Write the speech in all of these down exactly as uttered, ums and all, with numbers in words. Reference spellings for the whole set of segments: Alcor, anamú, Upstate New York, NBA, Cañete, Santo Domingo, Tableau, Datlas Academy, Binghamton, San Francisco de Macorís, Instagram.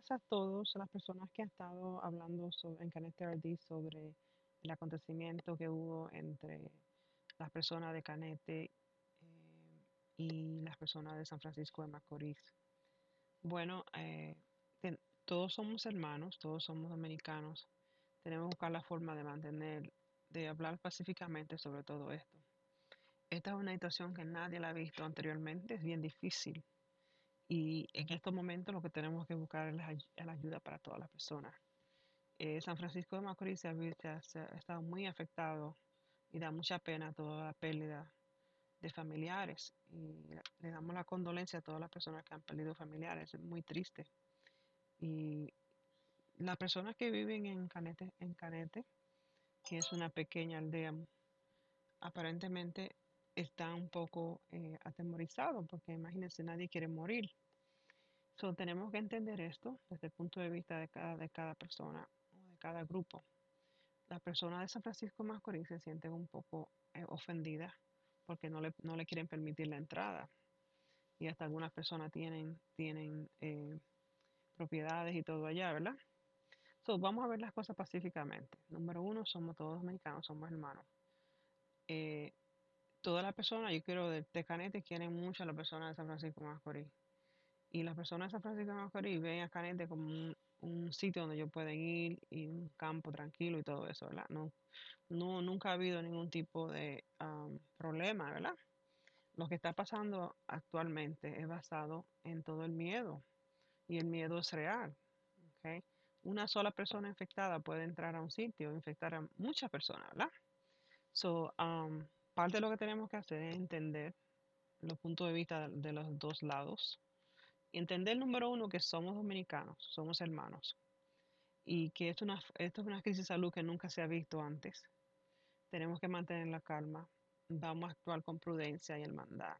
gracias a todos las personas que han estado hablando sobre, en Cañete R D sobre el acontecimiento que hubo entre las personas de Cañete eh, y las personas de San Francisco de Macorís. Bueno, eh, ten, todos somos hermanos, todos somos dominicanos. Tenemos que buscar la forma de mantener, de hablar pacíficamente sobre todo esto. Esta es una situación que nadie la ha visto anteriormente, es bien difícil. Y en estos momentos lo que tenemos que buscar es la, la ayuda para todas las personas. Eh, San Francisco de Macorís se ha, se ha estado muy afectado y da mucha pena toda la pérdida de familiares. Y le damos la condolencia a todas las personas que han perdido familiares, es muy triste. Y las personas que viven en Cañete, en Cañete, que es una pequeña aldea, aparentemente están un poco eh, atemorizados, porque imagínense, nadie quiere morir. So, tenemos que entender esto desde el punto de vista de cada, de cada persona o de cada grupo. Las personas de San Francisco de Macorís se sienten un poco eh, ofendidas porque no le, no le quieren permitir la entrada. Y hasta algunas personas tienen, tienen eh, propiedades y todo allá, ¿verdad? So, vamos a ver las cosas pacíficamente. Número uno, somos todos dominicanos, somos hermanos. Eh, Todas las personas, yo quiero de, de Cañete, quieren mucho a las personas de San Francisco de Macorís. Y las personas de San Francisco de Macorís ven a Cañete como un, un sitio donde ellos pueden ir y un campo tranquilo y todo eso, ¿verdad? No, no, nunca ha habido ningún tipo de um, problema, ¿verdad? Lo que está pasando actualmente es basado en todo el miedo. Y el miedo es real, ¿ok? Una sola persona infectada puede entrar a un sitio e infectar a muchas personas, ¿verdad? So, um, parte de lo que tenemos que hacer es entender los puntos de vista de los dos lados. Y entender, número uno, que somos dominicanos, somos hermanos. Y que esto es una, esto es una crisis de salud que nunca se ha visto antes. Tenemos que mantener la calma. Vamos a actuar con prudencia y hermandad.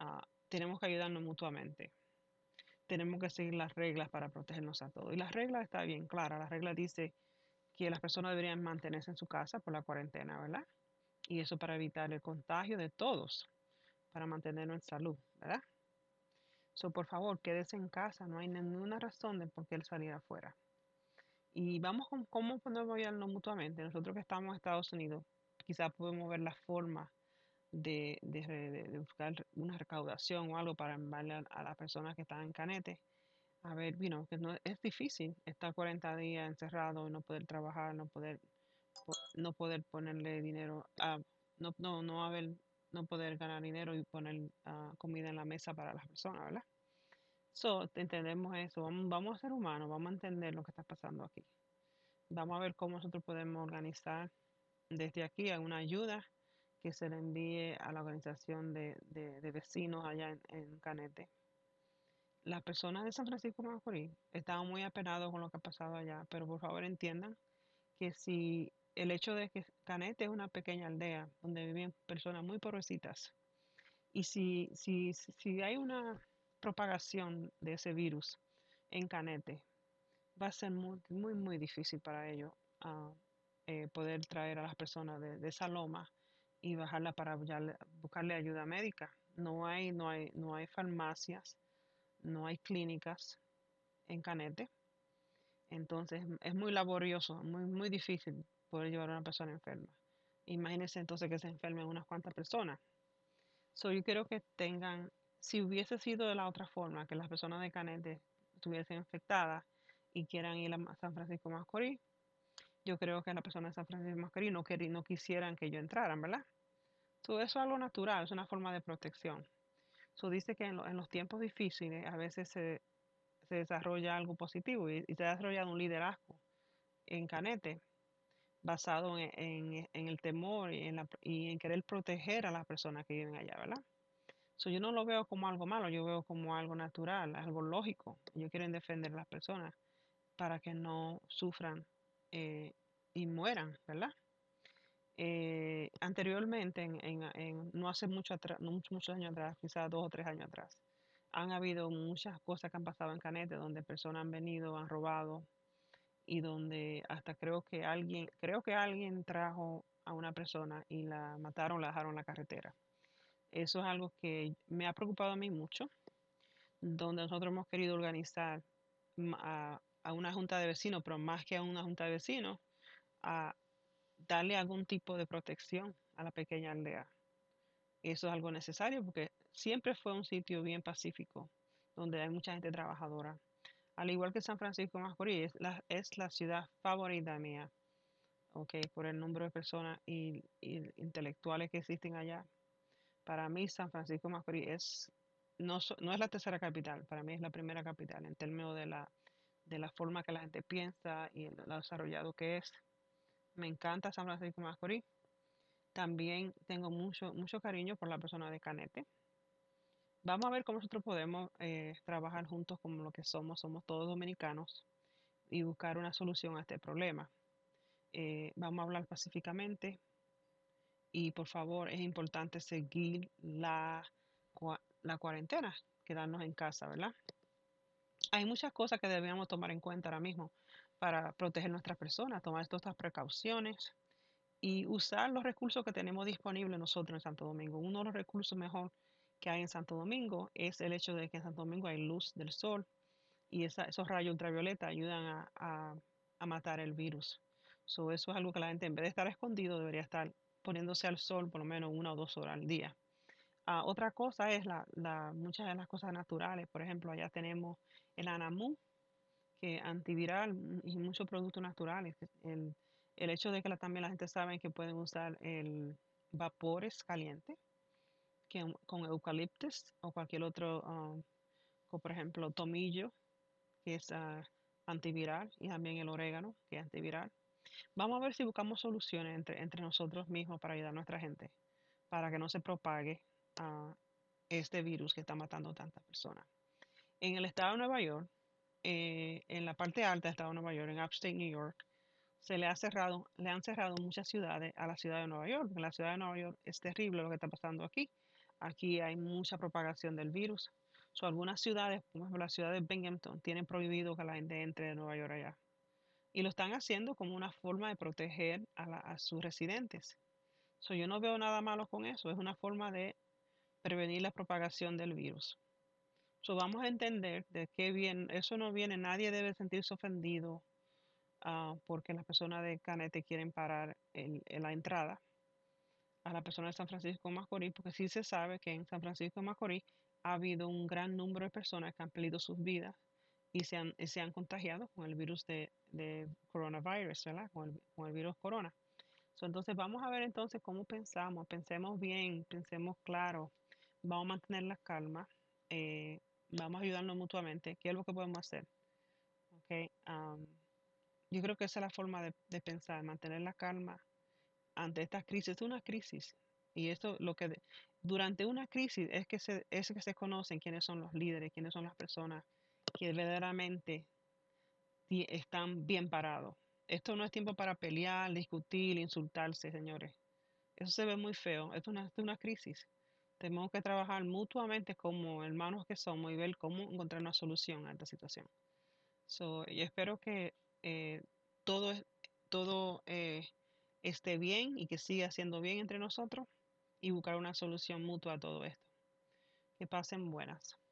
Uh, tenemos que ayudarnos mutuamente. Tenemos que seguir las reglas para protegernos a todos. Y las reglas están bien claras. Las reglas dicen que las personas deberían mantenerse en su casa por la cuarentena, ¿verdad? Y eso para evitar el contagio de todos, para mantenernos en salud, ¿verdad? So, por favor, quédese en casa, no hay ninguna razón de por qué él salir afuera. Y vamos con cómo podemos ayudarnos mutuamente. Nosotros que estamos en Estados Unidos, quizás podemos ver la forma de, de, de, de buscar una recaudación o algo para enviarle a, a las personas que están en Cañete. A ver, you know, que no, es difícil estar cuarenta días encerrado y no poder trabajar, no poder... no poder ponerle dinero, uh, no, no, no, haber, no poder ganar dinero y poner uh, comida en la mesa para las personas, ¿verdad? So, entendemos eso, vamos, vamos a ser humanos, vamos a entender lo que está pasando aquí. Vamos a ver cómo nosotros podemos organizar desde aquí alguna ayuda que se le envíe a la organización de, de, de vecinos allá en, en Cañete. Las personas de San Francisco de Macorís estaban muy apenados con lo que ha pasado allá, pero por favor entiendan que si el hecho de que Cañete es una pequeña aldea donde viven personas muy pobrecitas, y si, si, si hay una propagación de ese virus en Cañete, va a ser muy, muy, muy difícil para ellos uh, eh, poder traer a las personas de, de esa loma y bajarla para buscarle ayuda médica. No hay, no hay, no hay farmacias, no hay clínicas en Cañete. Entonces es muy laborioso, muy, muy difícil poder llevar a una persona enferma. Imagínense entonces que se enfermen unas cuantas personas. So, yo quiero que tengan, si hubiese sido de la otra forma, que las personas de Cañete estuviesen infectadas y quieran ir a San Francisco de Macorís, yo creo que las personas de San Francisco de Macorís no, no quisieran que yo entraran, ¿verdad? So, eso es algo natural, es una forma de protección. So, dice que en, lo, en los tiempos difíciles a veces se... se desarrolla algo positivo y, y se ha desarrollado un liderazgo en Cañete basado en, en, en el temor y en, la, y en querer proteger a las personas que viven allá, ¿verdad? So, yo no lo veo como algo malo, yo veo como algo natural, algo lógico. Ellos quieren defender a las personas para que no sufran eh, y mueran, ¿verdad? Eh, anteriormente, en, en, en, no hace mucho atrás, no muchos mucho años atrás, quizás dos o tres años atrás, han habido muchas cosas que han pasado en Cañete donde personas han venido, han robado y donde hasta creo que alguien, creo que alguien trajo a una persona y la mataron, la dejaron en la carretera. Eso es algo que me ha preocupado a mí mucho, donde nosotros hemos querido organizar a, a una junta de vecinos, pero más que a una junta de vecinos, a darle algún tipo de protección a la pequeña aldea. Eso es algo necesario porque siempre fue un sitio bien pacífico, donde hay mucha gente trabajadora. Al igual que San Francisco de Macorís, es la, es la ciudad favorita mía, okay, por el número de personas y, y intelectuales que existen allá. Para mí, San Francisco de Macorís es, no, no es la tercera capital, para mí es la primera capital, en términos de la, de la forma que la gente piensa y lo desarrollado que es. Me encanta San Francisco de Macorís. También tengo mucho, mucho cariño por la persona de Cañete. Vamos a ver cómo nosotros podemos eh, trabajar juntos como lo que somos, somos todos dominicanos, y buscar una solución a este problema. Eh, vamos a hablar pacíficamente y por favor es importante seguir la, la cuarentena, quedarnos en casa, ¿verdad? Hay muchas cosas que debemos tomar en cuenta ahora mismo para proteger nuestras personas, tomar todas estas precauciones y usar los recursos que tenemos disponibles nosotros en Santo Domingo. Uno de los recursos mejor que hay en Santo Domingo es el hecho de que en Santo Domingo hay luz del sol y esa, esos rayos ultravioleta ayudan a, a, a matar el virus. So, eso es algo que la gente en vez de estar escondido debería estar poniéndose al sol por lo menos una o dos horas al día. Uh, otra cosa es la, la, muchas de las cosas naturales. Por ejemplo, allá tenemos el anamú, que es antiviral y muchos productos naturales. El, el hecho de que la, también la gente sabe que pueden usar el vapores calientes que con eucaliptus o cualquier otro, um, como por ejemplo tomillo, que es uh, antiviral, y también el orégano, que es antiviral. Vamos a ver si buscamos soluciones entre, entre nosotros mismos para ayudar a nuestra gente, para que no se propague uh, este virus que está matando a tantas personas. En el estado de Nueva York, eh, en la parte alta del estado de Nueva York, en Upstate New York, se le, ha cerrado, le han cerrado muchas ciudades a la ciudad de Nueva York, porque la ciudad de Nueva York es terrible lo que está pasando aquí. Aquí hay mucha propagación del virus. So, algunas ciudades, por ejemplo la ciudad de Binghamton, tienen prohibido que la gente entre de Nueva York allá. Y lo están haciendo como una forma de proteger a, la, a sus residentes. So, yo no veo nada malo con eso. Es una forma de prevenir la propagación del virus. So, vamos a entender de qué bien eso no viene. Nadie debe sentirse ofendido uh, porque las personas de Cañete quieren parar el, el la entrada a la persona de San Francisco de Macorís. Porque sí se sabe que en San Francisco de Macorís ha habido un gran número de personas que han perdido sus vidas. Y se han, se han contagiado con el virus de, de coronavirus, ¿verdad? Con el, con el virus corona. So, entonces vamos a ver entonces cómo pensamos, pensemos bien, pensemos claro, vamos a mantener la calma, eh, vamos a ayudarnos mutuamente, ¿qué es lo que podemos hacer? Okay. Um, yo creo que esa es la forma de, de pensar, mantener la calma ante estas crisis. Es una crisis y esto lo que de, durante una crisis es que se, es que se conocen quiénes son los líderes, quiénes son las personas que verdaderamente están bien parados. Esto no es tiempo para pelear, discutir, insultarse, señores. Eso se ve muy feo. Esto es una, esto es una crisis. Tenemos que trabajar mutuamente como hermanos que somos y ver cómo encontrar una solución a esta situación. So, yo espero que eh, todo, todo eh, esté bien y que siga siendo bien entre nosotros y buscar una solución mutua a todo esto. Que pasen buenas.